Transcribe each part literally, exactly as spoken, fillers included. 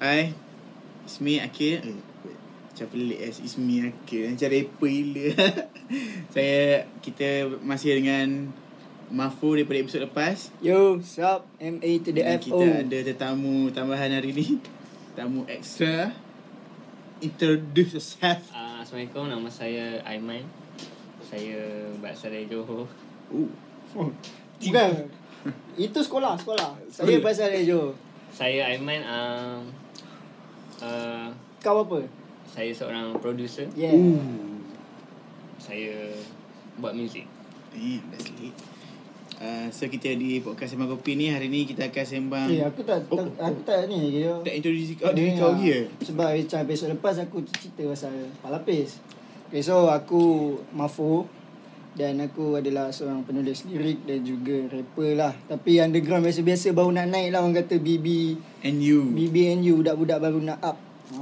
I Ismi Aqil. Eh, macam pelik as Ismi Aqil. Macam rapper gila. Saya, kita masih dengan MAFO daripada episod lepas. Yo, sup? M A to the F O. Kita ada tetamu tambahan hari ni. Tetamu extra. Introduce yourself. Uh, Assalamualaikum, nama saya Aiman. Saya berasal dari Johor. Oh. Oh. Bukan. Itu sekolah, sekolah. Saya berasal dari Johor. Saya Aiman. Um, uh, Kau apa? Saya seorang producer. Yeah. Ooh. Saya buat muzik. Eh, that's it. Uh, so kita di podcast Sembang Kopi ni, hari ni kita akan sembang. Eh, aku tak, oh, tak aku tak ni dia. Tak introduce oh, diri kau lagi. Sebab macam besok lepas aku cerita pasal Palapis. Okay, so aku MAFO dan aku adalah seorang penulis lirik dan juga rapper lah. Tapi underground biasa-biasa, baru nak naik lah orang kata B B N U. B B N U budak-budak baru nak up. Ha,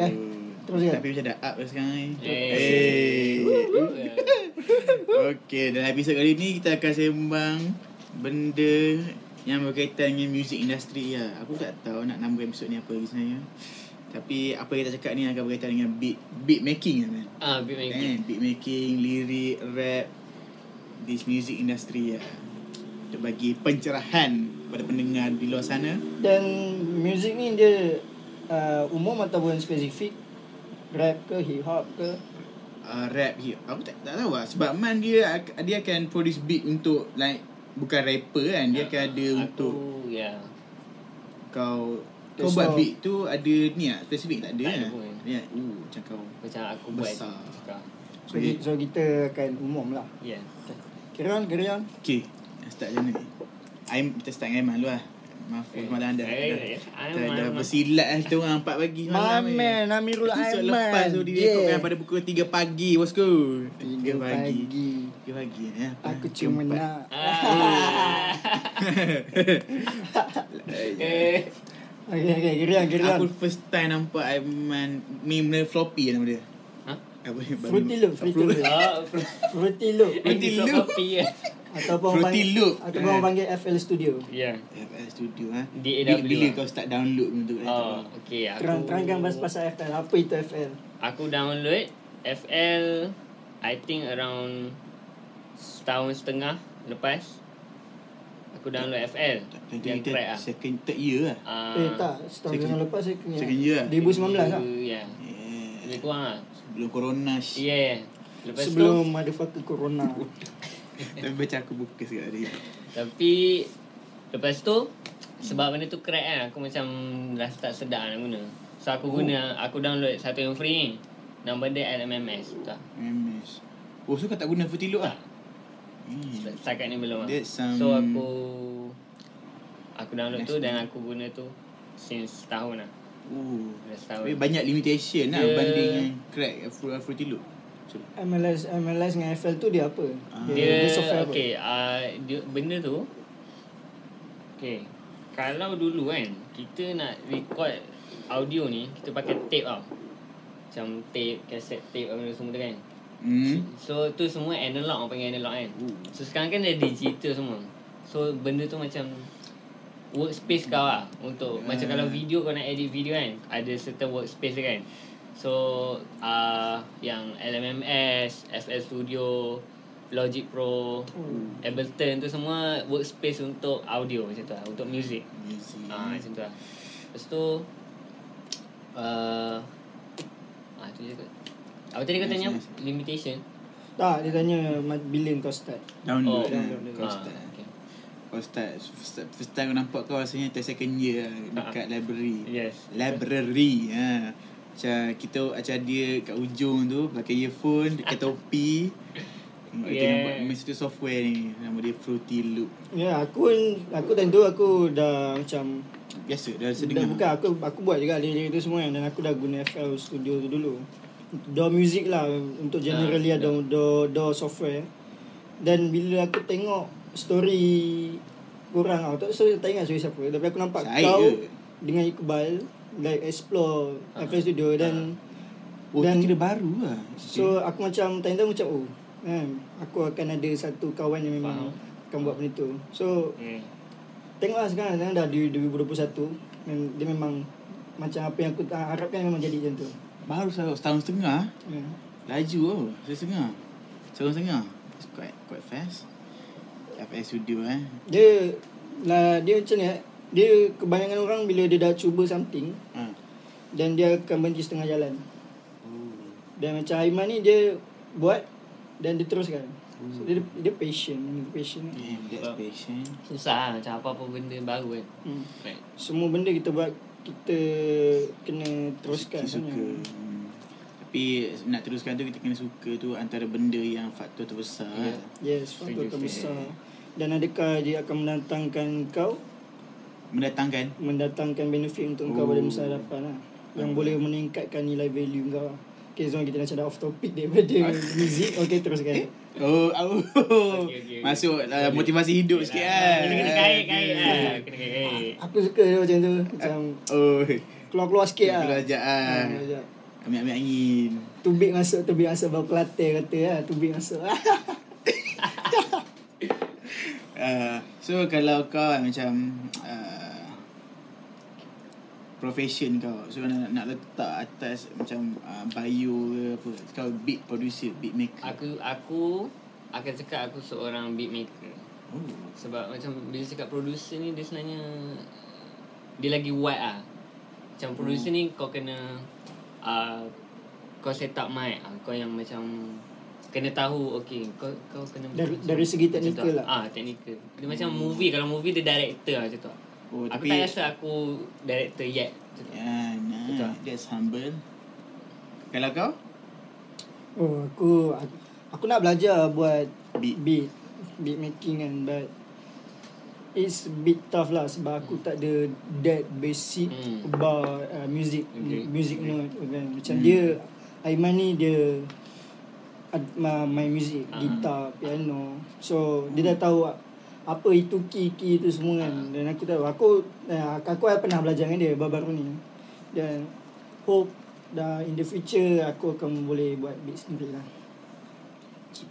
kan? Uh, Terus kan? Tapi macam dah up lah sekarang ni. Hey. Hey. Okay, dalam episod kali ni kita akan sembang benda yang berkaitan dengan music industry lah. Aku tak tahu nak nama episod ni apa lagi sebenarnya. Tapi apa yang kita cakap ni akan berkaitan dengan beat beat making lah, man. Ah, beat making. Eh, beat making, lirik, rap, this music industry lah. Untuk bagi pencerahan kepada pendengar di luar sana. Dan music ni dia uh, umum ataupun spesifik? Rap ke, hip hop ke? Uh, rap here. Aku tak, tak tahu lah. Sebab Man dia Dia akan produce beat untuk like bukan rapper kan. Dia akan ada aku, untuk yeah. Kau Kau so, buat beat tu ada ni lah, spesifik tak ada tak lah pun. Ya, uh, macam kau Macam aku besar. buat so, okay. so kita akan umum lah. Ya, yeah. Carry on, carry on. Okay, start macam ni. I'm, kita start dengan Aiman dulu lah. Maaf, semalam dah dah bersilat lah kita orang empat pagi malam ni. Maman, Amirul Aiman. Esok lepas tu direkodkan pada pukul tiga pagi, bosku. tiga pagi. tiga pagi eh. Aku cuma nak. Okey, okey, geriang, geriang. Aku first time nampak Aiman meme dia floppy nama dia. Ha? Apa? Fruity Loop, Fruity Loop. Fruity Loop. Atau orang panggil, atau orang panggil F L Studio. Ya, yeah. F L Studio ah. Ha? Bila, bila kau start download untuk itu? Oh, okey. Terang terangkan pasal F L. Apa itu F L? Aku download F L I think around setahun setengah lepas. Aku download F L. Yang track ah. Second third year ah. Uh, eh tak, setahun setengah lepas saya punya. Second year. twenty nineteen ah. Ya. Lebih kurang ah. Sebelum corona. Ya, ya. Lepas sebelum motherfucker corona. Tapi macam aku buka sekejap hari. Tapi lepas tu sebab benda tu crack kan, aku macam dah tak sedap nak guna. So aku oh. guna Aku download satu yang free ni. Nama dia L M M S. L M M S. Oh, so kau tak guna Fruity Loop lah? hmm. Setakat ni belum lah. So aku Aku download tu dan aku guna tu since setahun lah. Oh, setahun. Banyak limitation lah banding dengan crack Fruity Loop. M L S M L S dengan F L tu dia apa? Dia, dia software okay, apa? Uh, dia, benda tu okay. Kalau dulu kan kita nak record audio ni kita pakai tape tau. Macam tape, kaset tape apa semua tu kan. mm. So tu semua analog, orang panggil analog kan. Ooh. So sekarang kan dia digital semua. So benda tu macam workspace kau lah untuk yeah. Macam kalau video kau nak edit video kan, ada certain workspace dia kan. So uh, yang L M M S, F L Studio, Logic Pro, hmm. Ableton tu semua workspace untuk audio macam tu lah. Untuk music uh, macam tu lah. Lepas tu uh, ah, tu je kot. Apa tadi kau tanya? Limitation? Tak, dia tanya bila kau start download. Oh, download kau start ah, okay. Kau start first time kau nampak kau rasanya second year dekat uh-huh. library. Yes. Library ha. Macam kita macam dia kat ujung tu pakai earphone dekat topi. Yeah. Dia buat software ni nama dia Fruity Loop. Ya, yeah, aku aku tentu aku dah macam biasa dah sedengar. Bukan aku aku buat juga lirik tu semua dan aku dah guna F L Studio tu dulu. Do music lah untuk generally ada uh, do, do do software. Dan bila aku tengok story korang tau, tak saya tak ingat story siapa tapi aku nampak Syed kau ke dengan Iqbal like explore uh, F L Studio dan uh, oh, dan kira baru lah. So aku macam time-time macam oh kan, aku akan ada satu kawan yang memang faham akan buat benda tu. So hmm. tengoklah sekarang, sekarang dah di dua ribu dua puluh satu dia memang macam apa yang aku harapkan memang jadi macam tu. Baru setahun setengah. Yeah. Laju tau. Oh. Setahun setengah. Setahun setengah. It's quite, quite fast. F L Studio eh. Dia lah, dia macam ni. Dia kebanyakan orang bila dia dah cuba something, ha, dan dia akan berhenti setengah jalan. Oh. Dan macam Aiman ni dia buat dan dia teruskan. Oh. So, dia, dia patient. Patient. Yeah, that's patient. Susah lah, macam apa-apa benda baru kan. Hmm. Right. Semua benda kita buat, kita kena teruskan. Hmm. Tapi nak teruskan tu, kita kena suka tu antara benda yang faktor terbesar. Yeah. Yes, faktor terbesar. Dan adakah dia akan mendatangkan kau? Mendatangkan? Mendatangkan benefit untuk oh. kau pada masa depan lah. Yang hmm. boleh meningkatkan nilai value kau. Okay, so kita macam dah off topic daripada muzik. Okay, teruskan. Oh, oh. Okay, okay, masuk okay. motivasi hidup okay, sikit lah. Kita kena kait-kait lah. Kena kait. Aku suka dia macam tu. Macam oh. keluar-keluar sikit lah. Keluar sekejap lah. Ambil-ambil angin. Tubik masuk, tubik masuk. Bawa Kelate kata lah. Tubik masuk. uh, so, kalau kau macam... Uh, profession kau. So, nak, nak letak atas macam uh, bio ke apa. Kau beat producer, beat maker. Aku, aku... akan cakap aku seorang beat maker. Oh. Sebab macam bila cakap producer ni, dia sebenarnya dia lagi wide ah. Macam producer oh. ni kau kena uh, kau set up mic ah. Kau yang macam kena tahu okay, kau kau kena dari, dari segi teknikal lah. Ah, teknikal. Dia hmm. macam movie, kalau movie dia director lah macam tu. Oh, aku tak rasa aku director yet. Yeah, nah. That's humble. Kalau kau? Oh, aku aku Aku nak belajar buat beat beat, beat making kan, but it's a bit tough lah sebab aku tak ada that basic mm. about uh, music okay. music okay. note okay. Macam mm. dia Aiman ni dia uh, main music, uh-huh. gitar, piano. So mm. dia dah tahu apa itu key-key tu semua kan. Uh-huh. Dan aku tahu aku uh, aku pernah belajar dengan dia baru-baru ni. Dan hope dah in the future aku akan boleh buat beat sendiri lah.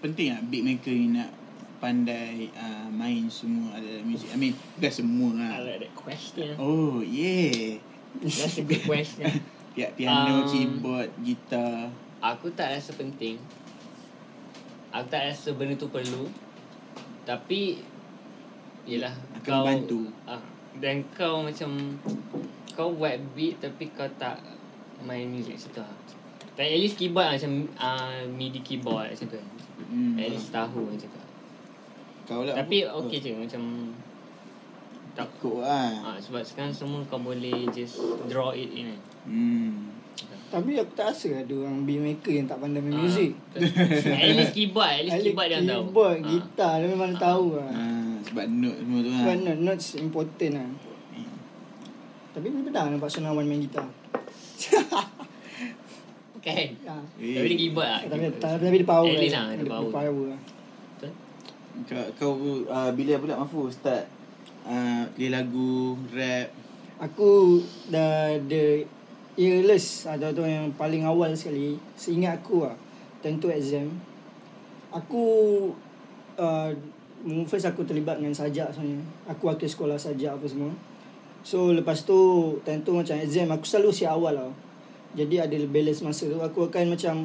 Penting lah beat maker ni nak pandai uh, main semua alat-alat muzik. I mean, bukan semua lah. I like that question. Oh, yeah. That's a good question. Piano, um, keyboard, gitar. Aku tak rasa penting. Aku tak rasa benda tu perlu. Tapi yelah, akan kau bantu. Uh, dan kau macam kau buat beat tapi kau tak main muzik situ lah. At least keyboard lah, macam uh, midi keyboard macam tu. Mm. At least tahu macam tu. Tapi okey je macam tak ikut lah. Ha, sebab sekarang semua kau boleh just draw it in kan. Hmm. Tapi aku tak rasa ada orang beat maker yang tak pandai main ha, muzik. At least keyboard, at least keyboard dia tahu. Keyboard, gitar dia memang ha. tahu lah. Ha, sebab note semua tu lah. Sebab note, notes important lah. Hmm. Tapi benar nampak Sunawan main gitar. Kan? Ha. Eh. Tapi dia keyboard lah. Tapi, tapi dia power lah. Lah. Dia, dia power, power lah. Betul? Kau, kau uh, bila pula Mahfuz start uh, play lagu, rap? Aku dah the earless atau tu yang paling awal sekali. Seingat aku lah. Tentu exam. Aku uh, first aku terlibat dengan sajak sebenarnya. Aku akhir sekolah sajak apa semua. So lepas tu tentu macam exam aku selalu siap awal lah. Jadi ada balance masa tu. Aku akan macam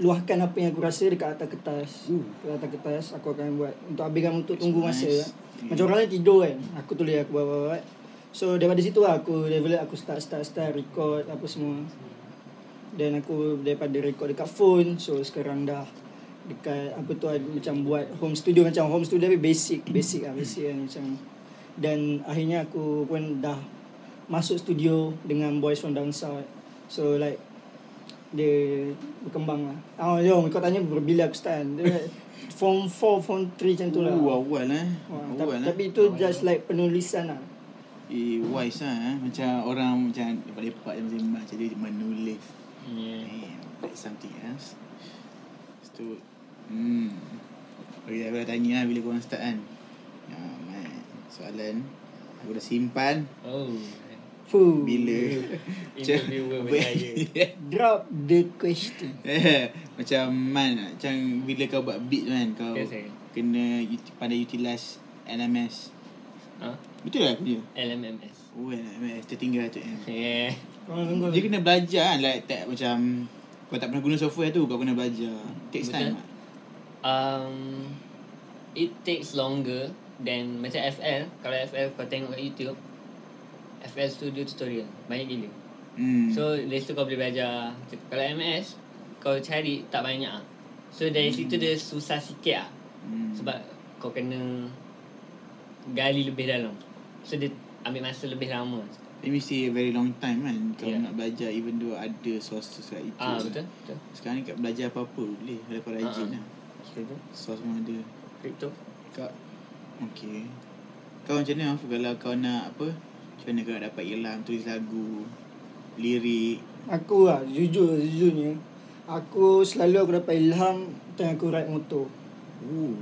luahkan apa yang aku rasa dekat atas kertas. Ooh. Dekat atas kertas aku akan buat. Untuk habiskan untuk it's tunggu nice. Masa lah. Yeah. Macam orang lain tidur kan. Aku tulis, aku buat-buat. So daripada situ lah aku develop. Aku start-start-start record apa semua. Dan aku daripada record dekat phone. So sekarang dah dekat apa tu macam buat home studio. Macam home studio tapi basic. Basic lah basic kan macam. Dan akhirnya aku pun dah masuk studio dengan Boys From Down South. So like dia berkembang lah. Oh, yo, kau tanya bila aku start dia, form four, form three macam tu lah. Oh, awal eh. Wah, awal tapi, eh. tapi itu awal just lah. Like penulisan lah. Eh, wise lah eh. Macam orang macam lepak-lepak je macam dia menulis. Yeah. Eh, like something else. Lepas tu, hmm. Okay, aku dah tanya lah bila korang start kan. Oh, man. Soalan aku dah simpan. Oh. Fuh. Bila interviewer bertanya drop the question. Macam man, macam bila kau buat beat man, kau okay, kena uti, pandai utilize L M S. Ha? Betul lah punya L M M S. oh, M S tertinggal tu kan. Yeah. Dia kena belajar kan, like tak macam kau tak pernah guna software tu, kau kena belajar. Takes time. Um, it takes longer than macam F L. Kalau F L kau tengok kat YouTube, F L Studio tutorial banyak gila. Mm. So dari situ kau boleh belajar. Kalau M S kau cari tak banyak. So dari mm. situ dia susah sikit lah. mm. Sebab kau kena gali lebih dalam. So dia ambil masa lebih lama. It may stay a very long time kan. Kalau yeah. nak belajar, even though ada sources kat itu. Ah, betul, betul. Sekarang ni kat belajar apa-apa boleh. Kalau kau rajin uh-huh. lah. Betul. Source pun ada. Crypto kak. Okay. Kau macam mana kalau kau nak apa, macam mana kau nak dapat ilham tulis lagu, lirik? Aku lah jujur, jujurnya aku selalu aku dapat ilham tengah aku ride motor. Ooh.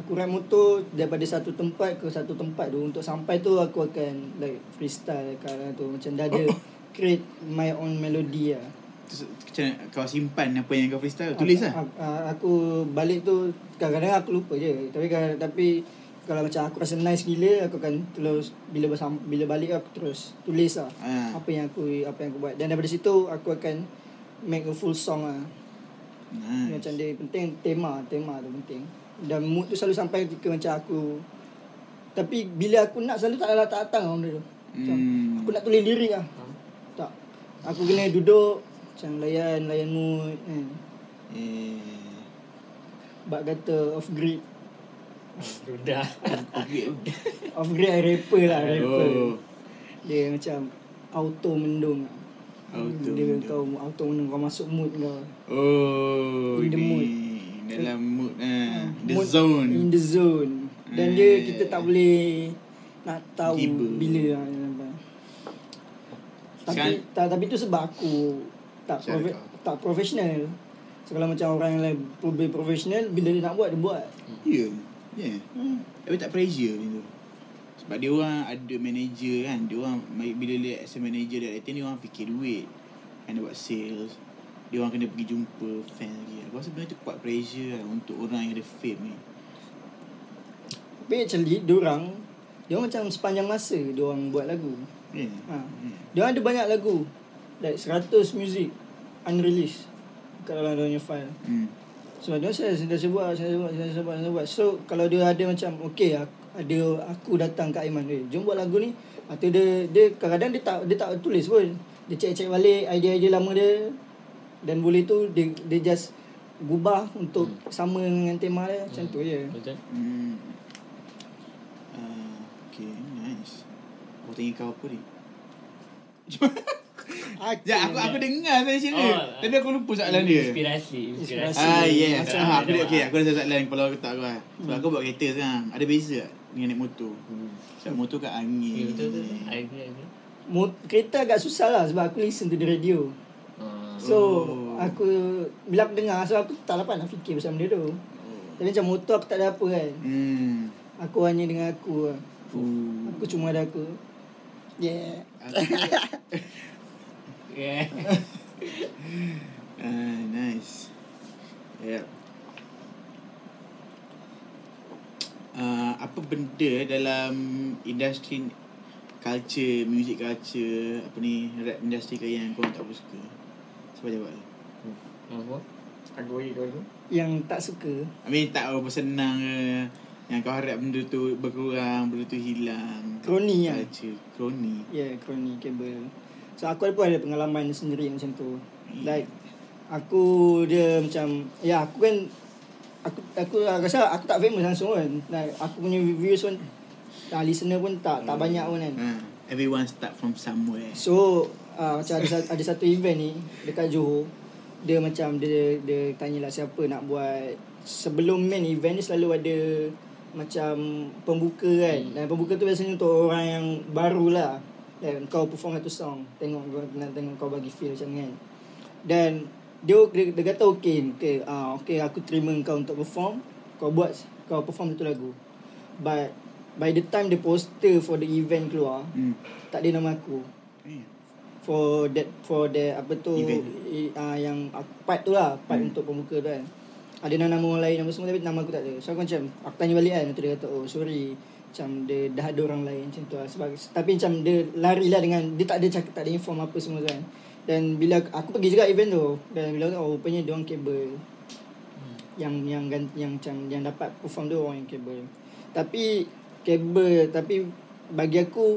Aku ride motor daripada satu tempat ke satu tempat tu. Untuk sampai tu aku akan like freestyle kadang tu. Macam dah ada create my own melody lah. Macam kau simpan apa yang kau freestyle, tulis lah? Aku balik tu kadang-kadang aku lupa je. Tapi tapi kalau macam aku rasa nice gila, aku akan terus bila bersam, bila balik aku terus tulis lah ha. apa yang aku apa yang aku buat. Dan daripada situ aku akan make a full song lah. Nice. Macam dia penting tema, tema tu penting. Dan mood tu selalu sampai ketika macam aku. Tapi bila aku nak selalu tak tak datang orang dia tu. Macam hmm. aku nak tulis lirik lah. Ha? Tak. Aku kena duduk macam layan, layan mood kan. Eh. eh. Bak kata off grid. Sudah. Off grid. Off grid rapper lah, rapper. Oh. Dia macam auto mendung. Auto dia mendung. Kau auto mendung, kau masuk mood kau. Oh. In the mood. Dalam mood ah, the mood, zone. In the zone. Dan eh. dia kita tak boleh nak tahu Giba. bila lah. Tapi tak, tapi tu sebab aku tak profe- tak profesional. So, kalau macam orang yang lebih profesional, bila dia nak buat dia buat. Ya. Yeah. Yeah. Hmm. Tapi tak pressure macam tu. Sebab dia orang ada manager kan. Dia orang bila dia as a manager dia dia orang fikir duit. Kan buat sales. Dia orang kena pergi jumpa fan lagi. Aku rasa benda tu kuat pressure lah untuk orang yang ada fame ni. Tapi actually dia orang, dia orang macam sepanjang masa dia orang buat lagu. Yeah. Ha. Yeah. Dia orang ada banyak lagu. Like seratus music unreleased kat dalam dia punya file. Hmm. Sebab dia saya sentiasa buat, saya buat, saya buat, saya buat. So kalau dia ada macam okey, ada aku datang kat Aiman, eh, jom buat lagu ni. Atau dia dia kadang-kadang dia tak dia tak tulis pun. Dia cek-cek balik idea-idea lama dia. Dan boleh tu dia dia just gubah untuk hmm. sama dengan tema dia, macam hmm. tu je. Betul. Hmm. Uh, okay, nice. Aku tanya kau apa ni? Aku, ya, aku aku dengar saya sini. Oh, Tapi aku lupa soalan dia. Inspirasi, inspirasi. Ah, yes. Ah, aku dah okey. Aku rasa soalan kepala aku tak aku. Lah. Sebab so, hmm. aku buat kereta sekarang. Ada beza tak dengan naik motor? Hmm. Sebab motor kat angin. Betul tu. Angin angin. Mot- kereta agak susah lah sebab aku listen to the radio. Hmm. So, oh. aku bila aku dengar so aku tak dapat nak fikir pasal benda tu. Oh. Tapi macam motor aku tak ada apa kan. Hmm. Aku hanya dengan aku lah. Hmm. Aku cuma ada aku. Yeah. Yeah. uh, nice. Yeah. Uh, apa benda dalam industri culture, music culture, apa ni, rap industri ke yang kau tak suka? Siapa jawab? Apa? Aku bagi kau dulu. Yang tak suka. I mean tak apa senang ke, yang kau harap benda tu berkurang, benda tu hilang. Kroni ah. Culture, kroni. Ya, yeah, kroni kabel. So aku pun ada pengalaman sendiri macam tu. Like aku dia macam ya aku kan aku aku rasa aku tak famous langsung kan. Like aku punya views pun tak, listener pun tak tak banyak pun kan. Uh, everyone start from somewhere. So uh, macam ada, ada satu event ni dekat Johor. Dia macam dia dia tanyalah siapa nak buat. Sebelum main event ni selalu ada macam pembuka kan. Dan pembuka tu biasanya untuk orang yang barulah. Dan kau perform satu song, tengok kau nak tengok kau bagi feel macam kan. Dan dia dia, dia kata okey, okey ah okey aku terima kau untuk perform, kau buat kau perform satu lagu. But by the time the poster for the event keluar, hmm. tak ada nama aku. Hmm. For that for the apa tu uh, yang part tu lah, part hmm. untuk pembuka tu kan. Ada nama-nama orang lain nama semua tapi nama aku tak ada. So aku macam aku tanya balik kan, tu dia kata oh sorry. Macam dia dah ada orang lain macam tu lah. Sebab, tapi macam dia lari lah dengan, dia tak ada cakap, tak ada inform apa semua kan. Dan bila aku pergi juga event tu, dan bila aku, oh rupanya dia orang kabel. Hmm. Yang yang yang macam yang dapat perform tu orang yang kabel. Tapi kabel, tapi bagi aku,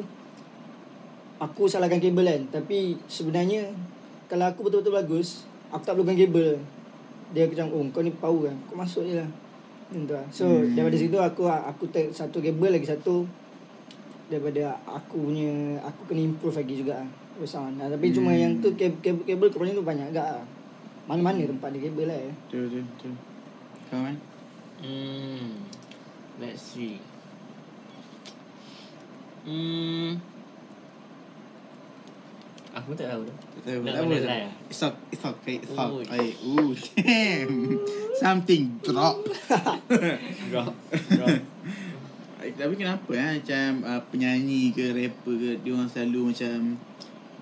aku salahkan kabel kan. Tapi sebenarnya kalau aku betul-betul bagus, aku tak perlukan kabel. Dia macam, oh kau ni power kan, kau masuk je lah. So hmm. daripada situ aku aku ter, satu kabel lagi satu daripada aku punya, aku kena improve lagi juga sound. Nah, tapi hmm. cuma yang tu kabel kabel kurangnya tu banyak agak. Mana-mana tempat ada kabel lah. Betul betul betul. Faham kan? Hmm. Let's see. Hmm. Aku tak tahu dah. Tak tahu. Tak boleh lah. It's not, it's not great. It's not. I, ooh, damn. Something drop. drop. Drop. Tapi kenapa ya? Macam uh, penyanyi ke rapper ke, dia orang selalu macam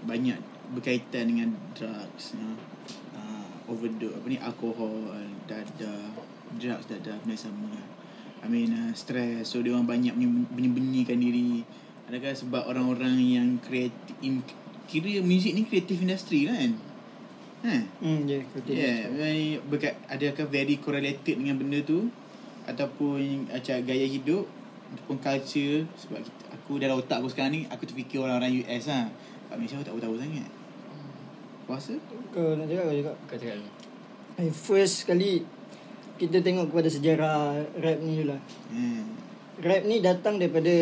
banyak berkaitan dengan drugs, you know? uh, Overdose, apa ni, alkohol, dadah, drugs, dadah, benda sama. I mean, uh, stress. So dia orang banyak menyembunyikan diri. Adakah sebab orang-orang yang kreatif, kira muzik ni kreatif industri lah kan. Ha. Hmm, ya, yeah, kreatif. Ya, yeah, berkat adakah very correlated dengan benda tu ataupun macam gaya hidup ataupun culture. Sebab kita, aku dalam otak aku sekarang ni aku terfikir orang-orang U S ah. Kat Malaysia aku tak tahu sangat. Puasa? Kau nak cakap kau juga. Kau cakap dulu. Eh, first kali kita tengok kepada sejarah rap ni dulu lah. Hmm. Rap ni datang daripada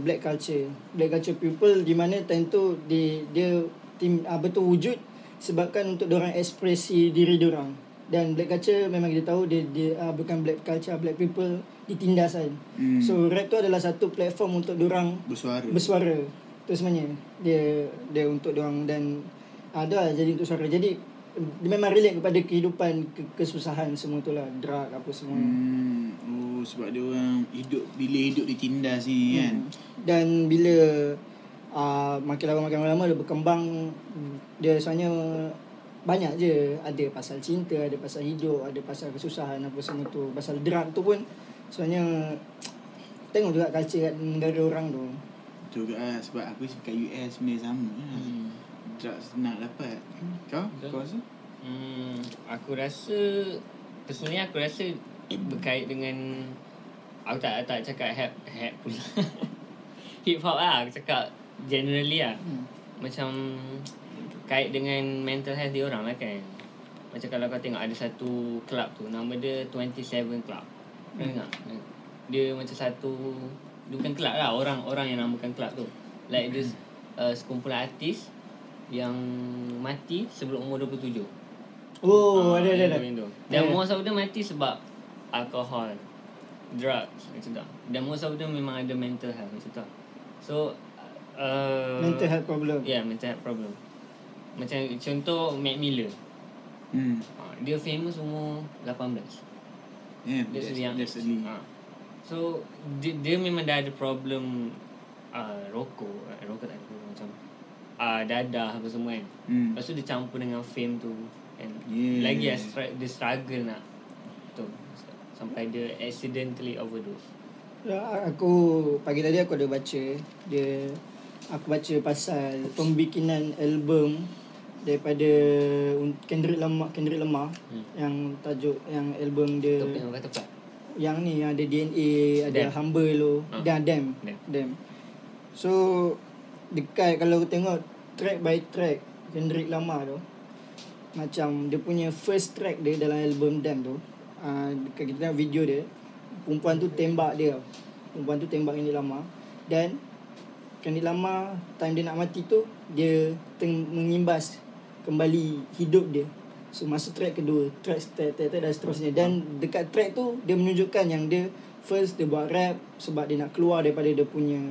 black culture. Black culture people di mana time tu dia, dia tim, apa tu wujud sebabkan untuk diorang ekspresi diri diorang. Dan black culture memang kita tahu dia, dia uh, bukan black culture, black people ditindas kan. Hmm. So rap tu adalah satu platform untuk diorang bersuara. Bersuara. Tu sebenarnya dia dia untuk diorang dan ada uh, jadi untuk suara. Jadi dia memang relate kepada kehidupan, ke, kesusahan semua tu lah, drug apa semua. Hmm. Sebab dia orang hidup, bila hidup ditindas ni kan. Hmm. Dan bila uh, makin lama makin lama dia berkembang, dia sebenarnya banyak je, ada pasal cinta, ada pasal hidup, ada pasal kesusahan apa semua tu. Pasal drug tu pun sebenarnya tengok juga culture kat negara orang tu. Betul juga lah, sebab aku kat U S benda sama lah. Hmm. Drug nak dapat. Kau? Betul. Kau rasa? Hmm, aku rasa personally aku rasa berkait dengan, aku tak tak cakap hip hip pula hip hop lah, aku cakap generally lah. Hmm. Macam kait dengan mental health dia orang lah kan. Macam kalau kau tengok ada satu club tu, nama dia twenty-seven Club. Hmm. Dengar? Dia macam satu, dia bukan club lah, orang-orang yang namakan club tu. Like dia uh, sekumpulan artis yang mati sebelum umur dua puluh tujuh. Oh, uh, ada ada ada. Dan most of them mati sebab alkohol, drugs, macam tu. Dan most of them memang ada mental health macam tu. So uh, mental health problem. Yeah, mental health problem. Macam contoh Mac Miller. Hmm. Uh, dia famous umur lapan belas. Yeah, dia yang recently. Uh. So dia, dia memang dah ada problem uh, rokok, uh, rokok tak ada macam uh, dadah apa semua kan. Hmm. Lepas tu dia campur dengan fame tu. And yeah. Lagi as yeah, dia struggle nak tu. Sampai dia accidentally overdose. Aku pagi tadi aku ada baca dia, aku baca pasal pembikinan album daripada Kendrick Lamar, Kendrick Lamar hmm. yang tajuk yang album dia Topeng Kata Tepat. Yang ni yang ada D N A, ada Damn. Humble lo, huh? Dan Damn. Damn. Damn. So dekat kalau tengok track by track Kendrick Lamar tu, macam dia punya first track dia dalam album Damn tu, Uh, kita tengok video dia, perempuan tu tembak dia, perempuan tu tembak Kendrick Lamar. Dan Kendrick Lamar time dia nak mati tu, dia teng- mengimbas kembali hidup dia. So masuk track kedua, track track, track, track dan seterusnya. Dan dekat track tu dia menunjukkan yang dia first dia buat rap sebab dia nak keluar daripada dia punya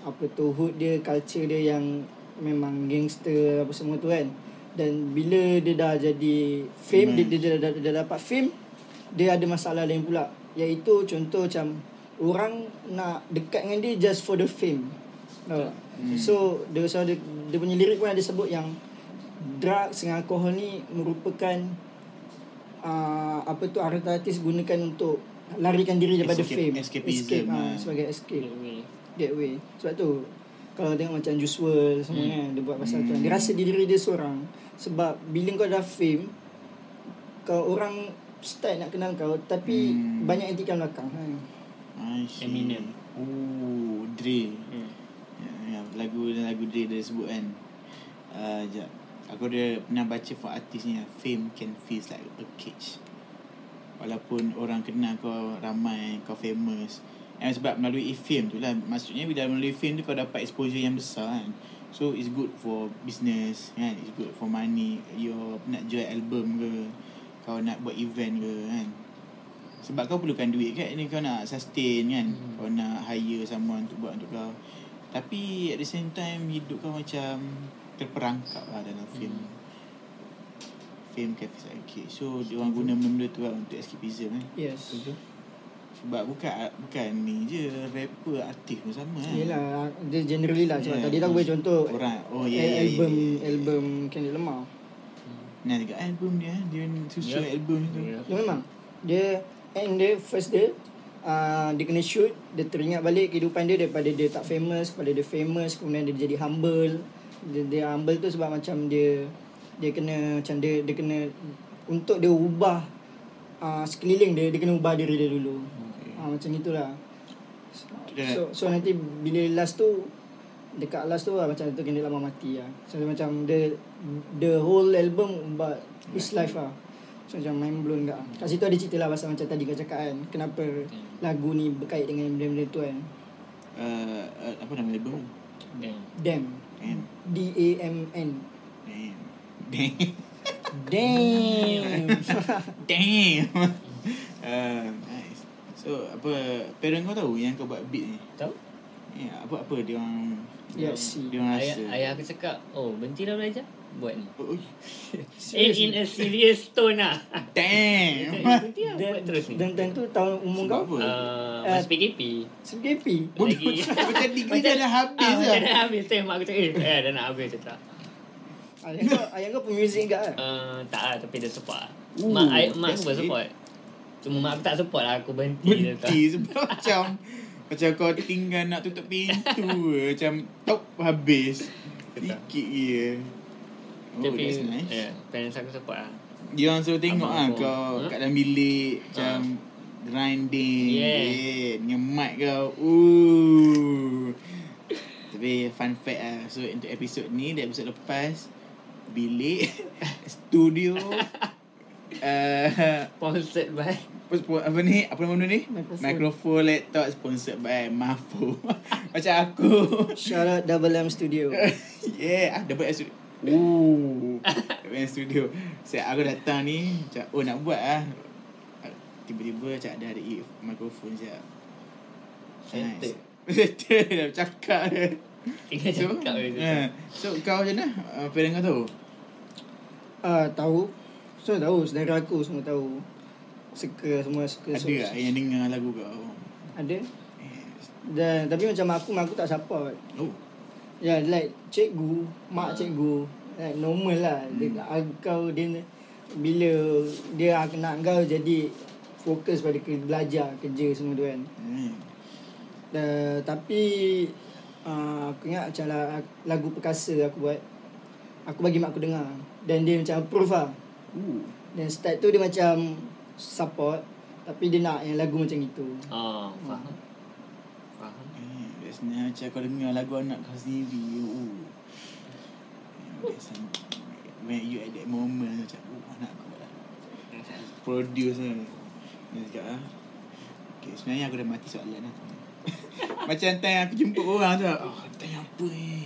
apa tu hood dia, culture dia yang memang gangster apa semua tu kan. Dan bila dia dah jadi fame, hmm. dia, dia, dia, dia dah dapat fame, dia ada masalah lain pula, iaitu contoh macam orang nak dekat dengan dia just for the fame. No. Hmm. So dia, so dia, dia punya lirik pun ada sebut yang drugs dengan alkohol ni merupakan uh, apa tu artis gunakan untuk larikan diri daripada escape, fame, escapism, escape ha, sebagai escape gateway. gateway Sebab tu kalau tengok macam Juice world semua hmm. kan, dia buat pasal hmm. tu, dia rasa diri dia seorang. Sebab bila kau dah fame, kau orang start nak kenal kau, tapi hmm. banyak etikan belakang kan. Eminem, oh Dre, yeah. ya, ya, lagu lagu Dre dia sebut kan. Uh, jap, aku ada pernah baca for artist ni, fame can feel like a cage. Walaupun orang kenal kau ramai, kau famous, and sebab melalui fame tu lah, maksudnya bila melalui fame tu kau dapat exposure yang besar kan. So it's good for business kan, it's good for money. You nak jual album ke, kau nak buat event ke kan. Sebab kau perlukan duit kan, ni kau nak sustain kan, hmm. kau nak hire someone untuk buat untuk kau. Tapi at the same time hidup kau macam terperangkap lah dalam film hmm. film Cafes Arcade. So dia orang guna benda tu lah untuk escapism kan. Yes. Betul. Sebab bukan bukan ni je, rapper artis pun sama kan. Yelah, dia generally lah sebab yeah. tadi tahu contoh orang, oh yeah, yeah, album yeah, yeah. album Kendrick Lamar. Nah juga album dia, dia susun yeah. album tu. Yeah. Dia memang dia end dia first day Uh, dia kena shoot, dia teringat balik kehidupan dia daripada dia tak famous kepada dia famous, kemudian dia jadi humble. Dia, dia humble tu sebab macam dia dia kena macam dia dia kena untuk dia ubah uh, sekeliling dia, dia kena ubah diri dia dulu. Okay. Uh, macam itulah. So, so nanti bila last tu, dekat last tu lah, macam tu kena lama mati lah. So macam the the whole album about his life lah. So macam mind blown kat. Kat situ ada cerita lah pasal macam tadi kau cakap kan, kenapa hmm. lagu ni berkait dengan benda-benda tu kan. Uh, uh, apa nama album? Damn. Damn. Damn. D A M N. Damn. Damn. Damn. Damn. uh, nice. So apa, parent kau tahu yang kau buat beat ni? Tahu. Ya, yeah, apa apa dia orang yeah, dia orang rasa. Ayah, ayah aku cakap, "Oh, berhenti dah belajar buat ni." Oh, in, in a serious tone lah. Damn. Berhenti lah buat terus ni. Dan tentu tahun umur kau apa? Uh, Mas P K P. P K P. Lagi. Macam degree dah habis dah. Dah habis time aku cakap, "Eh, ayah dah nak habis cakap." Ayah kau, ayah kau pemuzik enggak ah? Uh, tak lah, tapi dia support. Ooh, mak ayah, mak aku support. Cuma mak aku tak support lah, aku berhenti dah. Berhenti sebab macam macam kau tinggal nak tutup pintu macam top habis. Sikit je. Oh, tapi, that's nice. Yeah, parents aku support lah. Dia orang selalu tengok lah kau huh? kat dalam bilik macam uh. grinding. Yeah. yeah. Dengan mic kau. Ooh. Tapi fun fact lah, so untuk episod ni dan episod lepas, bilik studio uh, sponsored by apa ni, apa nama ni, microphone, laptop, sponsored by MAFO. Macam aku, shout out Double M Studio. Yeah, Double M Studio. Ooh, Double M Studio. So aku datang ni macam, oh nak buat lah, tiba-tiba macam ada ada microphone sekejap. Nice. Betul dah bercakap dia. Tinggal so, cakap uh, so kau macam mana? Uh, parent kau tahu? Uh, tahu. So tahu, saudara aku semua tahu. Suka semua suka. Ada so, tak yang dengar lagu kau? Ada. Yes. Dan, tapi macam mak aku, mak aku tak support. Oh. Ya, yeah, like cikgu, mak uh. cikgu, like normal lah. Hmm. Dia, kau dia bila dia nak kau jadi fokus pada belajar, kerja semua tu kan. Hmm. Uh, tapi uh, aku ingat macam la, lagu perkasa aku buat, aku bagi mak aku dengar, dan dia macam approve lah. Ooh. Dan start tu dia macam support, tapi dia nak yang lagu macam itu. Oh, faham uh. Faham eh, biasanya macam kau dengar lagu anak kau sendiri. Oh. Biasanya, when you at that moment macam, oh anak aku lah produce lah. Dia cakap lah, okay, sebenarnya aku dah mati soalan lah. Macam time aku jumpa orang tu, oh, tanya apa eh.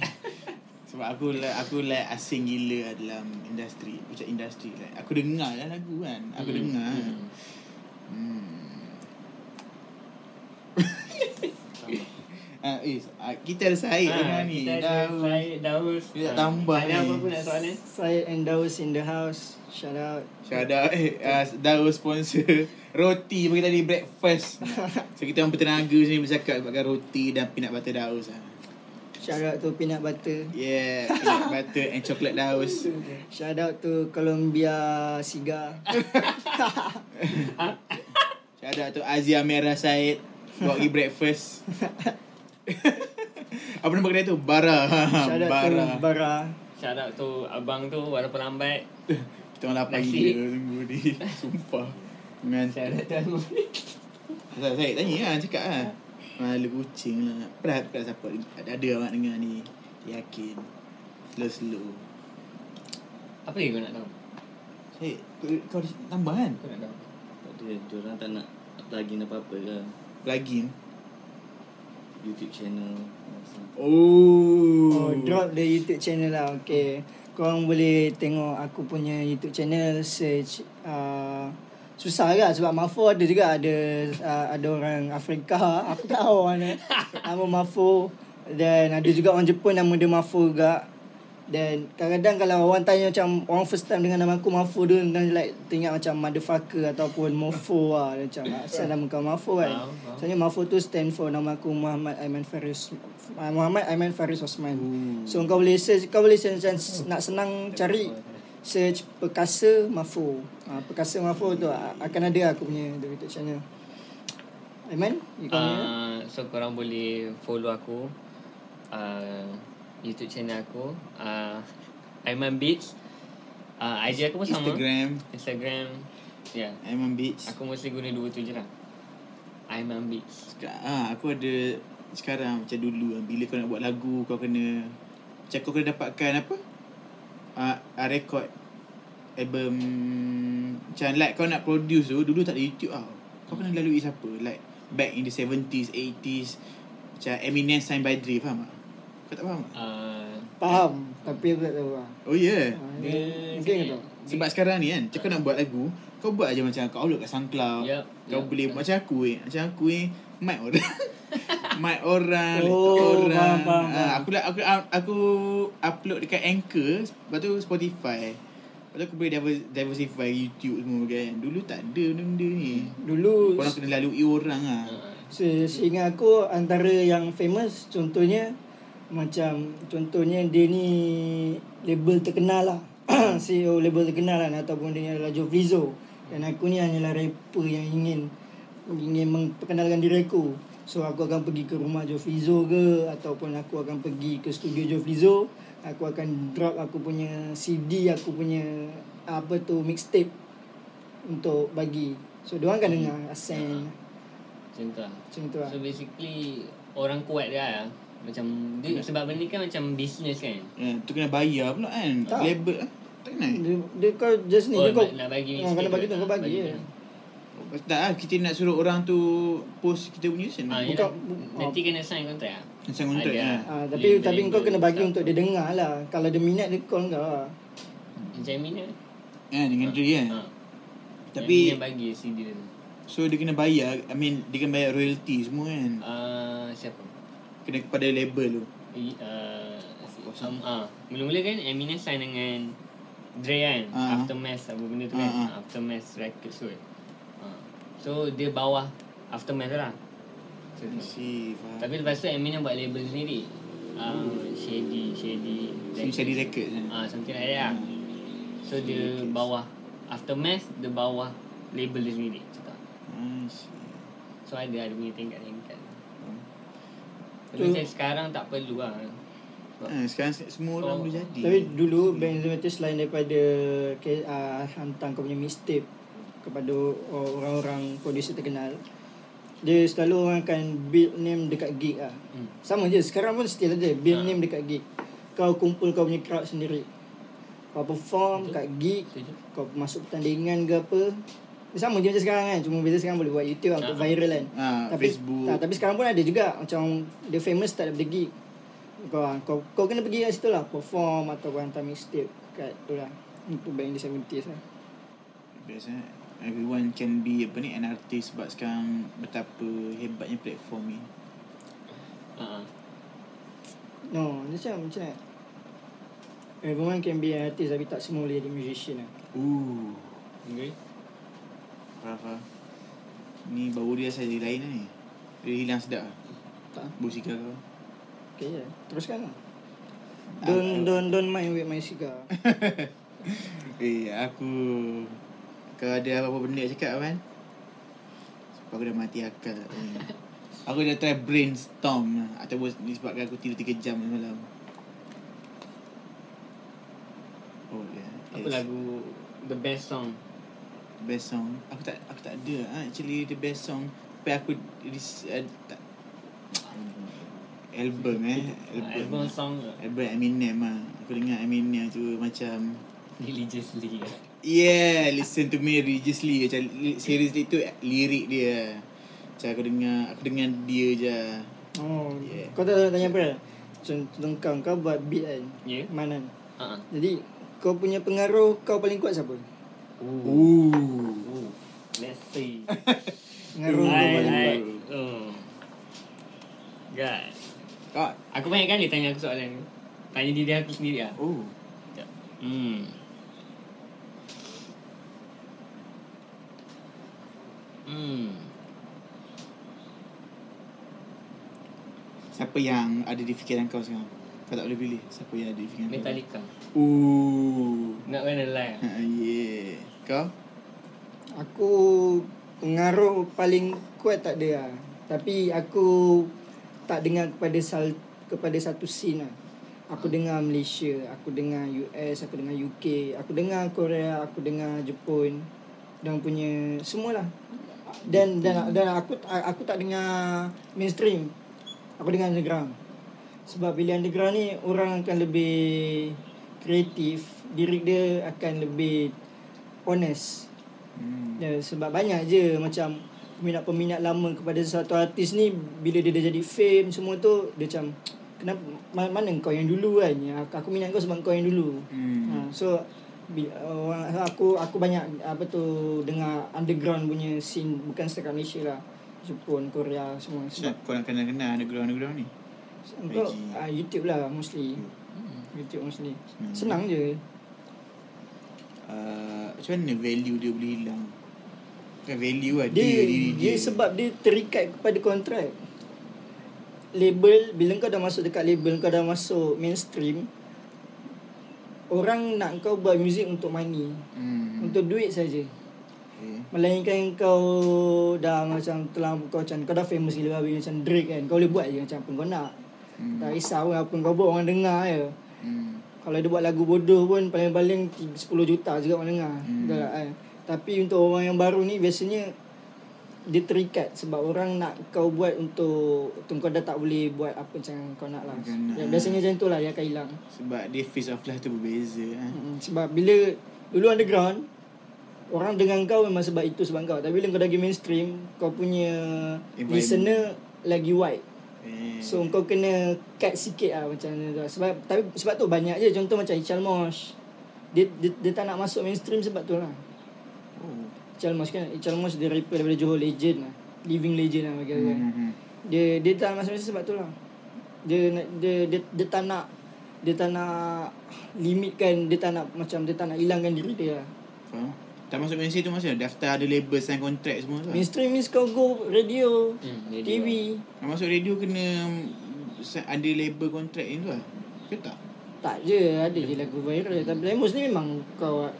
Sebab aku like, aku like asing gila dalam industri, macam industri like. Aku dengar lah lagu kan, aku mm. dengar mm. Hmm. uh, is, uh, kita ada Syed dengan ha, ni Syed, Daus. Kita tak tambah ni. Ada apa pun nak soalan Syed and Daus in the house. Shout out, shout out eh, uh, Daus sponsor roti bagi tadi breakfast. So kita orang bertenaga sini bercakap sebabkan roti dan peanut butter Daus lah. Shout out to peanut butter. Yeah, peanut butter and chocolate Daus. Shout out to Colombia Siga. ada tu Azia Merah Syed bawa pergi breakfast. Apa nama kedai tu? Bara. Shout out Bara. Tu Bara. Shout out tu abang tu walaupun lambat. Kita orang lapan gila tunggu ni. Sumpah. Man. Shout out tu Azmul. Syed tanya lah, cakap lah. Malu kucing lah. Perat-perat siapa. Ada orang dengar ni. Yakin. Slow-slow. Apa lagi kau nak tahu? Syed, kau tambah kan? Kau nak tahu? Tak ada. Diorang tak nak plugin apa-apa lah. Plugin? YouTube channel. Oh, oh, drop the YouTube channel lah. Okay, korang boleh tengok aku punya YouTube channel. Search uh, susah lah sebab MAFO ada juga. Ada uh, ada orang Afrika, aku tak tahu mana nama MAFO. Dan ada juga orang Jepun nama dia MAFO juga. Dan kadang-kadang kalau orang tanya macam orang first time dengan nama aku MAFO tu, dan like tengok macam motherfucker ataupun mofo lah. Macam asal nama kau MAFO kan. uh, uh. Sebenarnya MAFO tu stand for nama aku Muhammad Aiman Faris Muhammad Aiman Faris Osman. Ooh. So kau boleh search, kau boleh search, nak senang cari, search perkasa MAFO. uh, Perkasa MAFO tu akan ada aku punya YouTube channel. Aiman, you uh, so korang boleh follow aku, uh, YouTube channel aku, uh, aimanbeats. uh, I G aku pun sama, Instagram Instagram ya, yeah. aimanbeats. Aku mesti guna dua tu je lah, aimanbeats. Ah, aku ada sekarang macam dulu bila kau nak buat lagu kau kena macam kau kena dapatkan apa, ah uh, record album macam like kau nak produce tu. Dulu tak ada YouTube tau. Kau kena lalui siapa, like back in the seventies, eighties macam Eminem signed by Dre, faham tak? Kau tak faham? Uh, faham, tapi aku tak tahu lah. Oh yeah, uh, dia, dia, dia, dia. Sebab sekarang ni kan, macam uh. kau nak buat lagu, kau buat aja macam kau upload kat SoundCloud. Yep, kau yep, boleh yep. Macam aku eh Macam aku eh mic orang mic orang oh, orang faham, faham. Aku, aku, aku upload dekat Anchor, lepas tu Spotify, lepas tu aku boleh diversify YouTube semua kan. Dulu tak ada benda ni. Dulu korang kena lalui orang lah. Seingat aku antara yang famous contohnya, macam contohnya dia ni label terkenal lah, C E O label terkenal lah, ataupun dia ni adalah Joe Fizo. Dan aku ni hanyalah rapper yang ingin ingin memperkenalkan diri aku. So aku akan pergi ke rumah Joe Fizo ke, ataupun aku akan pergi ke studio Joe Fizo. Aku akan drop aku punya C D, aku punya apa tu mixtape untuk bagi. So diorang akan dengar asal cinta. Cinta. So basically orang kuat dia lah. Macam dia, sebab benda ni kan macam bisnes kan. Yeah, tu kena bayar pula kan. Tak. Label lah. Tak kena. Dia, dia kau just ni. Oh, dia kau nak bagi. Kau nak bagi tu, kau bagi je. Tak lah, kita nak suruh orang tu post kita punya sen. Ah, bukan, nanti kena sign kontrak lah. Sign kontrak lah. Ah, tapi tapi kau kena bagi untuk dia dengar lah. Kalau dia minat, dia call kau lah. Macam minat. Ya, dengan dia kan. Tapi yang bagi C D dia tu. So, dia kena bayar. I mean, dia kena bayar royalty semua kan. Ah, siapa? Kena kepada label tu. Uh, um, uh, mula-mula kan Eminem sign dengan Dre kan. Uh-huh. Aftermath apa benda tu kan. Uh-huh. Aftermath Records tu. Uh. So dia bawah Aftermath tu lah. So, si, tapi lepas tu Eminem buat label sendiri. Uh, Shady. Shady Records. Shady Records kan. Uh, something like that lah. So Shady dia records. Bawah Aftermath, dia bawah label dia sendiri. Nice. So ada ada punya tingkat-tingkat. Tapi macam sekarang tak perlu lah. Ha, sekarang semua orang oh. boleh jadi. Tapi dulu band tu selain daripada uh, hantar kau punya mixtape kepada orang-orang producer terkenal, dia selalu orang akan build name dekat gig lah. Hmm. Sama je, sekarang pun still ada build ha. name dekat gig. Kau kumpul kau punya crowd sendiri, kau perform betul kat gig. Betul. Kau masuk pertandingan ke apa. Sama je macam sekarang kan. Cuma beza sekarang boleh buat YouTube untuk nah. viral kan. ha, Tapi Facebook tak, tapi sekarang pun ada juga macam dia famous tak daripada gig. Kau, kau, kau kena pergi kat situ lah, perform atau hantar mixtape kat tu lah. Untuk band di seventies lah. Biasa everyone can be apa ni, an artist. Sebab sekarang betapa hebatnya platform ni. uh-huh. No, macam macam everyone can be an artist, tapi tak semua boleh jadi musician lah. Ooh. Okay, Rafa, ni baru dia saya lain lah ni. Dia hilang sedap lah. Tak. Bau sigar kau. Okay je, teruskan lah. Don't, don't, don't mind with my cigar. Eh, aku, kalau ada apa-apa benda cakap kan, aku dah mati akal. Aku dah try brainstorm ataupun disebabkan aku tidur tiga jam malam. Oh yeah. Apa yes. Lagu the best song? The best song. Aku tak aku tak ada ah actually the best song. Tapi aku uh, tak album eh album, album song album Eminem ah. Aku dengar Eminem tu macam religiously. Yeah, listen to me religiously. Macam seriously tu lirik dia. Macam aku dengar aku dengar dia je. Oh yeah. Kau tak tanya apa? Contoh kau kau buat beat kan. Yeah. Mana? Uh-huh. Jadi kau punya pengaruh kau paling kuat siapa? Ooh. Ooh. Let's see. Pengaruh kau paling kuat. Oh. God. God. Aku banyak kali tanya aku soalan ni. Tanya diri aku sendiri ah. Oh. Sekejap. Hmm. Hmm. Siapa yang ada di fikiran kau sekarang? Kau tak boleh pilih. Siapa yang ada di fikiran kau? Metallica. Ooh. Not gonna lie. Yeah. Kau? Aku pengaruh paling kuat tak ada lah. Tapi aku tak dengar kepada sal- kepada satu scene lah. Aku dengar Malaysia, aku dengar U S, aku dengar U K, aku dengar Korea, aku dengar Jepun. Diorang punya semualah. Dan dan dan aku aku tak dengar mainstream. Aku dengar underground. Sebab bila underground ni orang akan lebih kreatif, lirik dia akan lebih honest. Hmm. Dan sebab banyak je macam peminat-peminat lama kepada satu artis ni bila dia dah jadi fame semua tu dia macam kenapa mana kau yang dulu kan? Aku minat kau sebab kau yang dulu. Hmm. So aku aku banyak apa tu dengar underground punya scene bukan setakat Malaysia lah. Jepun, Korea semua. Sebab kau nak kenal-kenal underground-underground ni. Kau uh, YouTube lah mostly. Hmm. YouTube mostly. Hmm. Senang je. Uh, macam mana value dia boleh hilang? Bukan value lah dia, dia, dia, dia. Dia sebab dia terikat kepada kontrak. Label, bila kau dah masuk dekat label, kau dah masuk mainstream, orang nak kau buat muzik untuk money, hmm. untuk duit saja. Okay. Melainkan kau dah macam terlalu, kau macam kau dah famous gila babi macam Drake kan, kau boleh buat je macam apa kau nak. Hmm. Tak risau apa kau buat, orang dengar je. Hmm. Kalau dia buat lagu bodoh pun paling-paling sepuluh juta juga orang dengar. Hmm. Dah lah, kan? Tapi untuk orang yang baru ni biasanya dia terikat sebab orang nak kau buat untuk, untuk kau dah tak boleh buat apa macam kau nak lah. Nak. Biasanya macam tu lah dia akan hilang. Sebab dia phase of life tu berbeza. Hmm, sebab bila dulu underground, orang dengar kau memang sebab itu sebab kau. Tapi bila kau dah pergi mainstream, kau punya listener lagi wide. Eh. So kau kena cut sikit lah macam tu. Sebab, tapi, sebab tu banyak je contoh macam Iqbal Mosh. Dia, dia, dia tak nak masuk mainstream sebab tu lah. Chalmers kan, Chalmers dia rapper daripada Johor, legend lah, living legend lah bagi aku kan. Mm-hmm. Dia dia tak masuk sebab tu lah. Dia dia dia, dia tak nak dia tak nak limitkan, dia tak nak macam dia tak nak hilangkan diri dia lah. Faham? Tak masuk mainstream tu maksudnya daftar ada label sign kontrak semua tu. Mainstream means kau go radio, mm, radio T V. Lah. Masuk radio kena ada label kontrak ni tu lah. Ke tak? Tak je, ada je lagu viral. Tapi Lemos ni memang kau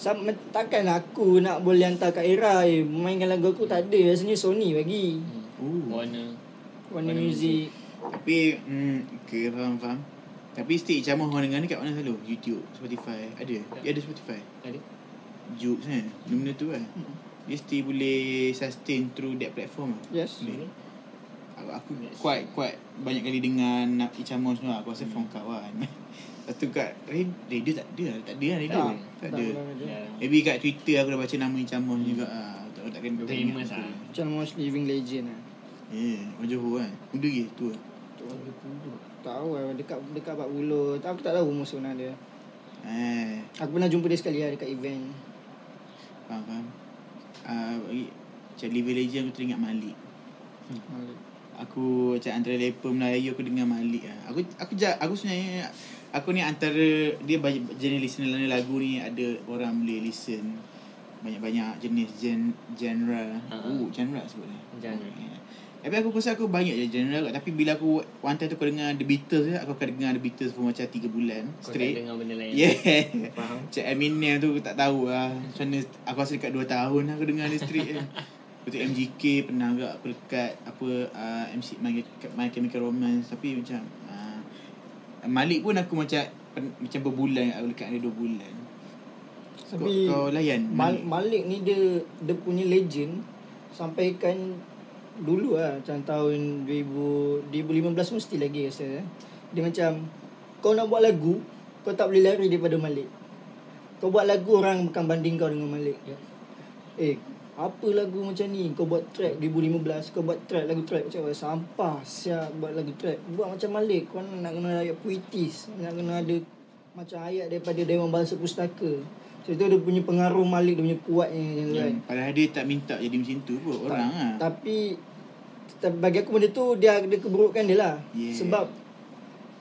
sama, takkan aku nak boleh hantar kat era eh. Mainkan lagu aku tak ada. Biasanya Sony bagi. Ooh. Warna Warna music. Tapi mm, okay, faham-faham. Tapi stick macam orang dengar ni kat mana selalu? YouTube, Spotify. Ada? Dia ada Spotify? Ada Jukes kan? Benda tu kan? Hmm. Dia still boleh sustain through that platform. Yes boleh. Aku, aku yes. quite quite banyak kali dengar nak Iqbal Mosh tu lah. Aku rasa hmm. from kawan. Lepas tu kat radio tak ada. Tak ada lah radio. Tak, tak ada. Maybe kat Twitter aku dah baca nama Iqbal Mosh hmm. juga ah. Tak tak kena famous ah. Iqbal Mosh living legend ah. Yeah, orang Johor kan. Muda ke tua? Tua tu. Tahu ah dekat dekat empat puluh. Tak aku tak tahu umur sebenarnya dia. Eh, aku pernah jumpa dia sekali lah dekat event. Faham faham. Ah, uh, cak living legend aku teringat Malik. Hmm. Malik. Aku cak antara rapper Melayu aku dengar Malik ah. Aku aku jak aku sebenarnya aku ni antara dia banyak jenis listener lagu ni ada orang boleh listen banyak-banyak jenis gen, genre. Uh-huh. Oh, genre sebut ni. Genre. Yeah. Tapi aku rasa aku banyak je genre kot. Tapi bila aku one time tu aku dengar The Beatles je, aku akan dengar The Beatles pun macam tiga bulan straight. Kau tak dengar benda lain. Yeah. Faham. Macam Eminem tu aku tak tahu lah. Macam mana aku rasa dekat dua tahun aku dengar dia straight je. Aku Lepas tu M G K pernah agak aku dekat apa uh, M C My, My Chemical Romance. Tapi macam uh, Malik pun aku macam pen, macam berbulan aku dekat ada dua bulan. Kau, kau layan Malik. Malik ni dia dia punya legend sampaikan dulu lah, macam tahun dua ribu lima belas mesti lagi rasa. Dia macam kau nak buat lagu, kau tak boleh lari daripada Malik. Kau buat lagu orang akan banding kau dengan Malik. Ya. Eh, apa lagu macam ni? Kau buat track dua ribu lima belas, kau buat track lagu track macam sampah, siap buat lagu track. Buat macam Malik, kau nak kena ayat puitis, nak kena ada macam ayat daripada Dewan Bahasa Pustaka. Cerita dia punya pengaruh Malik, dia punya kuatnya macam ya, kan. Padahal dia tak minta jadi macam tu pun orang Ta- lah. Tapi bagi aku benda tu dia ada keburukan dia lah. Yeah. Sebab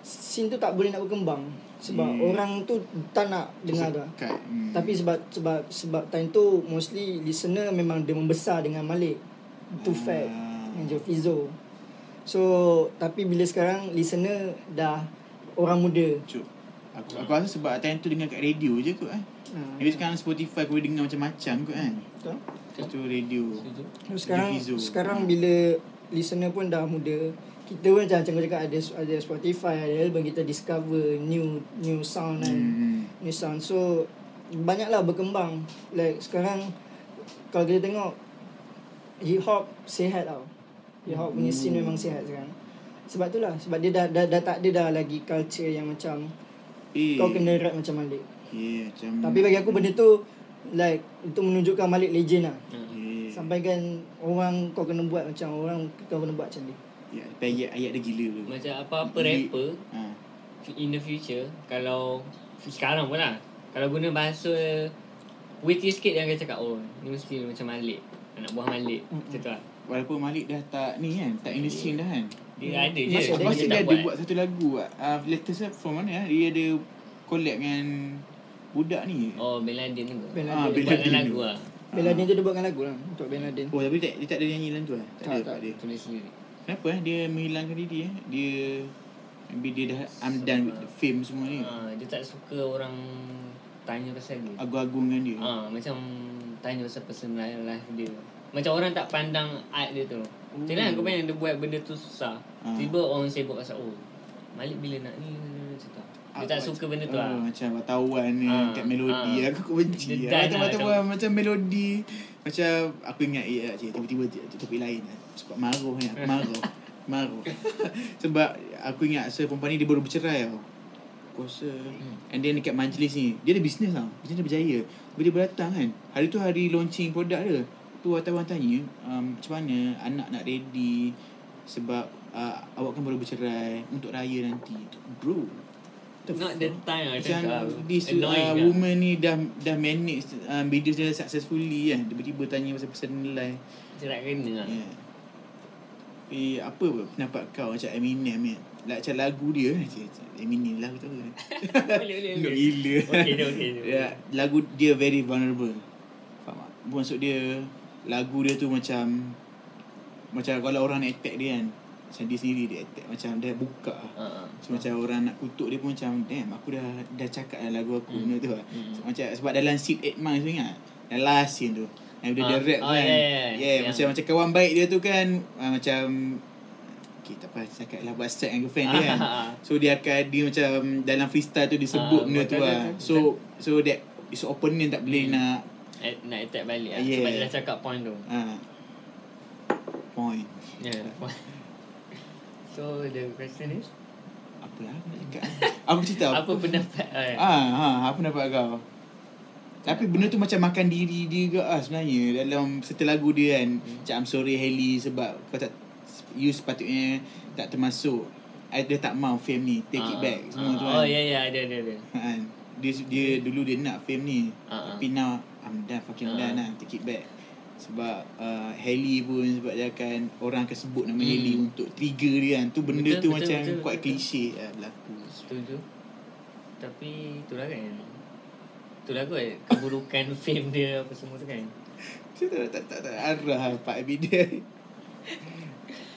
scene tu tak boleh nak berkembang. Sebab yeah. orang tu tak nak dengar dah. Hmm. Tapi sebab sebab sebab time tu mostly listener memang dia membesar dengan Malik. Two ah. Fact dengan Joe Fizo. So tapi bila sekarang listener dah orang muda. Cuk. Aku aku rasa sebab time tu dengar kat radio je kot eh. Tapi ah. sekarang Spotify boleh dengar macam-macam kot kan. Betul. Itu radio. So, sekarang Joe Fizo. Sekarang ah. bila listener pun dah muda. Kita pun macam macam cakap ada ada Spotify, ada album, kita discover new new sound kan. Mm-hmm. New sound. So banyaklah berkembang. Like sekarang kalau kita tengok hip hop sihat tau. Hip hop punya scene mm. memang sihat sekarang. Sebab itulah sebab dia dah dah, dah tak ada dah lagi culture yang macam eh. kau kena rap macam Malik. Yeah, macam tapi bagi aku benda tu like untuk menunjukkan Malik legend lah. Yeah. Sampaikan orang kau kena buat macam orang kau kena buat macam dia. Ya, ayat ayat dia gila tu. Macam apa-apa rapper ha. in the future, kalau sekarang pun lah, kalau guna bahasa witty sikit, dia akan cakap oh ni mesti macam Malik, anak buah Malik mm-hmm. macam tu lah. Walaupun Malik dah tak ni kan, tak in the scene dah kan. Dia hmm. ada je. Aku rasa dia, dia, dia ada buat, buat satu lagu uh, latest lah from mana lah, dia ada collab dengan budak ni. Oh, Ben Laden tu. Ben Laden dia buatkan lagu lah. Ben Laden tu dia buatkan lagu lah untuk Ben Laden. Oh, tapi dia tak ada nyanyian tu lah. Tak ada, dia tulis sendiri. Kenapa eh? Dia menghilangkan diri eh? Dia maybe dia dah I'm done with the fame semua ni. Ha, dia tak suka orang tanya pasal dia. Agung-agung dengan dia. Ha, macam tanya pasal personal life dia. Macam orang tak pandang art dia tu. Macam mana aku pengen dia buat benda tu susah. Ha. Tiba orang sibuk pasal oh Malik bila nak ni cakap. Dia tak suka benda tu oh, lah. Macam wartawan ni ha, kat melodi ha. Aku benci lah. Macam-macam macam melodi. Macam aku ingat ya, tiba-tiba topik lain lah. Sebab maruh ni aku maruh maruh sebab aku ingat se perempuan ni dia baru bercerai tau. Aku rasa and then dekat majlis ni dia ada bisnes tau, bisnes dia berjaya. Tapi dia datang kan hari tu, hari launching produk dia tu, wartawan tanya um, macam mana anak nak ready sebab uh, awak kan baru bercerai untuk raya nanti. Bro, not the time. Macam this uh, woman ni dah dah manage uh, video dia successfully kan, tiba-tiba tanya pasal personal life. Cerak kena lah. Yeah. Eh, apa pendapat kau macam Eminem ni? Macam lagu dia Eminem lah aku tahu kan. Boleh boleh boleh. Gila. Okey okey. Ya, lagu dia very vulnerable. Faham tak? Maksud dia lagu dia tu macam macam kalau orang nak attack dia kan, macam dia sendiri dia attack, macam dia buka uh-huh. so, macam uh-huh. orang nak kutuk dia pun macam damn aku dah dah cakap dah lagu aku benda mm. tu lah. Mm. So, macam sebab dalam Syed Aiman tu ingat dalam last scene tu yang dia uh, rap oh, kan. Yeah, yeah, yeah. yeah. Macam macam kawan baik dia tu kan uh, macam okay, tak apa cakap lah buat strike dengan girlfriend dia kan. So dia akan dia macam dalam freestyle tu disebut uh, benda tu lah. So so that is opponent tak boleh hmm. nak At, nak attack balik lah. Yeah. Sebab dia dah cakap point tu. Uh. Point. Yeah, point. So the question is apalah aku nak cakap. Aku cerita apa pendapat ai. Ah ha, apa pendapat kau? Tapi benda tu macam makan diri dia ke ah sebenarnya dalam setelah lagu dia kan. Hmm. Macam I'm sorry Haley sebab kau tak you sepatutnya tak termasuk. Dia tak mau fame ni. Take uh, it back semua uh, tu. Oh kan. Ya ya ada ada ada. Kan. Dia dia dulu dia nak fame ni. Uh, Tapi now I'm done fucking uh, done lah. Take it back. Sebab uh, Haley pun sebab dia akan orang akan sebut nama hmm. Haley untuk trigger dia kan. Tu benda betul, tu betul, macam betul, quite cliche lah berlaku. Setuju. Tapi itulah kan. Itulah kot keburukan fame dia apa semua tu kan. Saya tak tak tak, tak arah Pak Abi dia.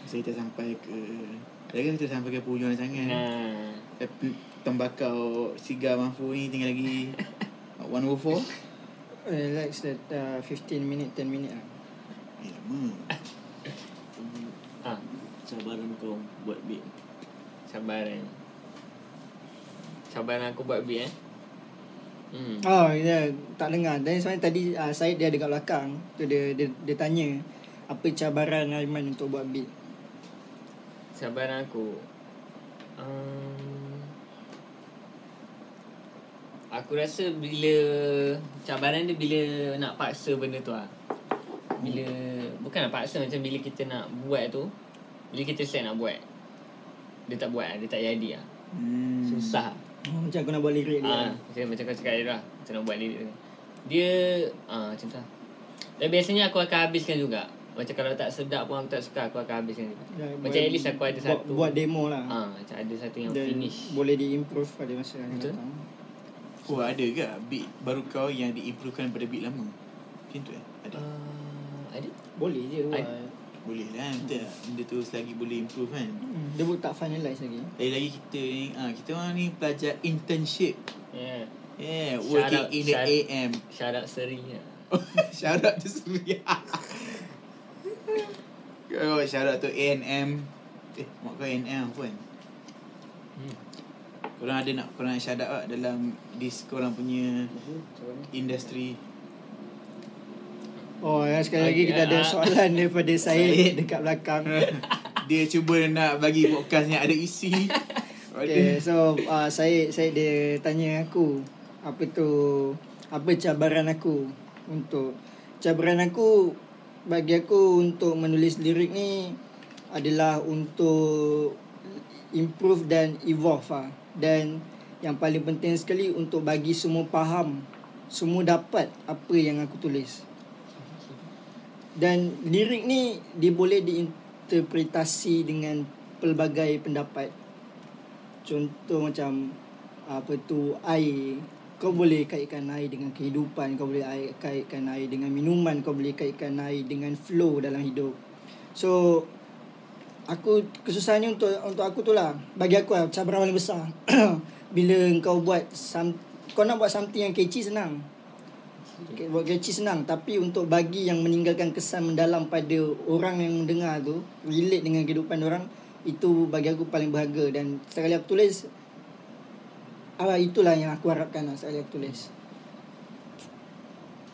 Saya tak sampai ke lagi kita sampai ke pujuan sangat. Nah. Tembakau Sigar M A F O ni tinggal lagi one oh four. Eh like that uh, fifteen minit ten minit lah. Ilmu. Ah, cabaran kau buat beat. Cabaran. Cabaran aku buat beat eh. Hmm. Oh, dia tak dengar. Dan sebenarnya tadi uh, Syed dia ada kat belakang. Tu dia, dia dia tanya apa cabaran Aiman untuk buat beat. Cabaran aku um, aku rasa bila cabaran dia bila nak paksa benda tu lah. Bila bukan nak paksa, macam bila kita nak buat tu, bila kita set nak buat, dia tak buat lah, dia tak jadi lah. hmm. Susah. Oh, macam aku nak buat lirik dia ha, lah. Macam, macam kau cakap dia lah, macam nak buat lirik dia. Dia ha, macam tu. Dan biasanya aku akan habiskan juga. Macam kalau tak sedap pun aku tak suka, aku akan habiskan juga ya. Macam buat, at least aku ada buat, satu buat demo lah ha, macam ada satu yang dan finish boleh diimprove pada masa yang datang. Oh, ada ke beat baru kau yang diimprovekan pada beat lama? Macam tu eh? Ada? Uh, ada? Boleh je buat. Boleh lah betul. Benda tu selagi boleh improve kan. hmm. Dia pun tak finalize lagi. Lagi-lagi kita ni ha, kita orang ni pelajar internship. Yeah. Yeah. Working in the A M. Syarat seri lah. Syarat tu seri. Kau syarat tu A N M. Eh mak kau A N M apa kan. hmm. Korang ada nak korang nak syarat tak dalam this korang punya industri? Oh, sekali lagi kita ada soalan daripada Syed dekat belakang. Dia cuba nak bagi podcast yang ada isi. Okay, so uh, Syed, Syed dia tanya aku, apa tu, apa cabaran aku untuk, cabaran aku bagi aku untuk menulis lirik ni adalah untuk improve dan evolve lah. Dan yang paling penting sekali untuk bagi semua faham, semua dapat apa yang aku tulis. Dan lirik ni dia boleh diinterpretasi dengan pelbagai pendapat. Contoh macam apa tu, air. Kau boleh kaitkan air dengan kehidupan, kau boleh air, kaitkan air dengan minuman, kau boleh kaitkan air dengan flow dalam hidup. So aku kesusahannya untuk untuk aku tu lah. Bagi aku lah, cabaran paling besar. Bila kau buat some, kau nak buat something yang catchy senang. Buat catchy senang, tapi untuk bagi yang meninggalkan kesan mendalam pada orang yang mendengar tu, relate dengan kehidupan orang, itu bagi aku paling berharga. Dan sekali aku tulis, ah, itulah yang aku harapkan lah sekali aku tulis.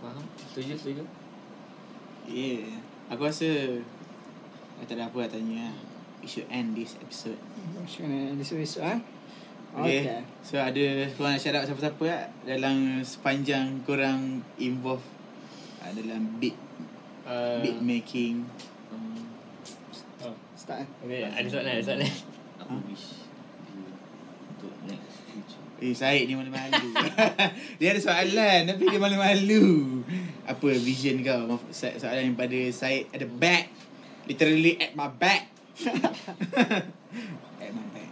Faham? Setuju, setuju. Yeah, aku rasa aku tak ada apa nak tanya. We should end this episode. We should end this episode ah. Huh? Okay. Okay. So ada korang nak shout out siapa-siapa tak dalam sepanjang korang involve uh, dalam beat uh, beat making? um, oh. Start okay. Ada soalan, ada soalan. Aku huh? wish untuk next future. Eh Syed ni malu-malu. Dia ada soalan tapi dia malu-malu. Apa vision kau? Soalan yang pada Syed at the back. Literally at my back. At my back.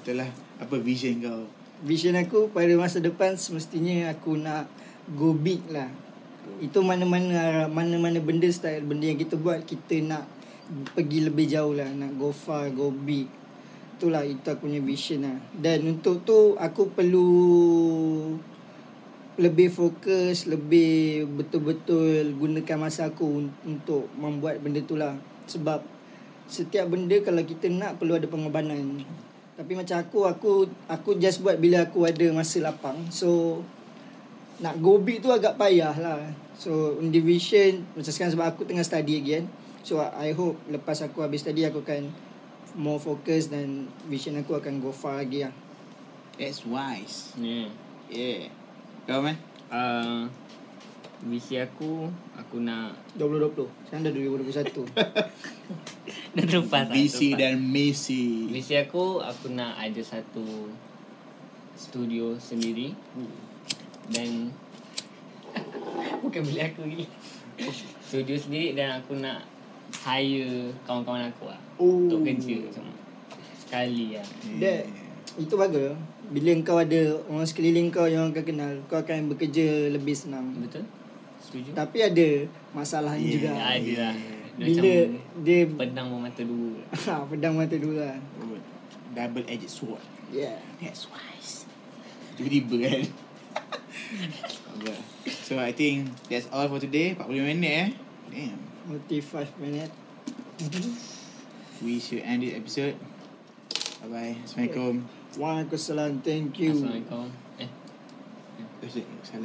Betul lah. Apa vision kau? Vision aku pada masa depan semestinya aku nak go big lah. Itu mana-mana mana-mana benda style benda yang kita buat, kita nak pergi lebih jauh lah, nak go far, go big. Itulah, itu aku punya vision lah. Dan untuk tu aku perlu lebih fokus, lebih betul-betul gunakan masa aku untuk membuat benda tu lah. Sebab setiap benda kalau kita nak perlu ada pengorbanan. Tapi macam aku, aku aku just buat bila aku ada masa lapang. So, nak go big tu agak payah lah. So, in division, macam sekarang sebab aku tengah study again. So, I hope lepas aku habis study, aku akan more focus dan vision aku akan go far lagi lah. That's wise. Yeah. Yeah. Kau, man? Uh, visi aku, aku nak... dua ribu dua puluh. Sekarang dah dua ribu dua puluh satu. Dah terlepas B C dan Messi. Visi aku, aku nak ada satu studio sendiri. hmm. Dan bukan bilik aku ni. Studio sendiri dan aku nak hire kawan-kawan aku lah. oh. Untuk kerja sama. Sekali lah. That, itu bagus. Bila kau ada orang sekeliling kau yang kau kenal, kau akan bekerja lebih senang. Betul? Setuju. Tapi ada masalahnya yeah, juga. Ada lah. Bila dia pedang bermata dua. Ha, pedang bermata dua lah. Double edged sword. Yeah. That's wise. Tiba-tiba kan. So I think that's all for today. forty minit eh. Damn. forty-five minit. We should end this episode. Bye-bye. Assalamualaikum. Waalaikumsalam. Thank you. Assalamualaikum. Eh. Assalamualaikum.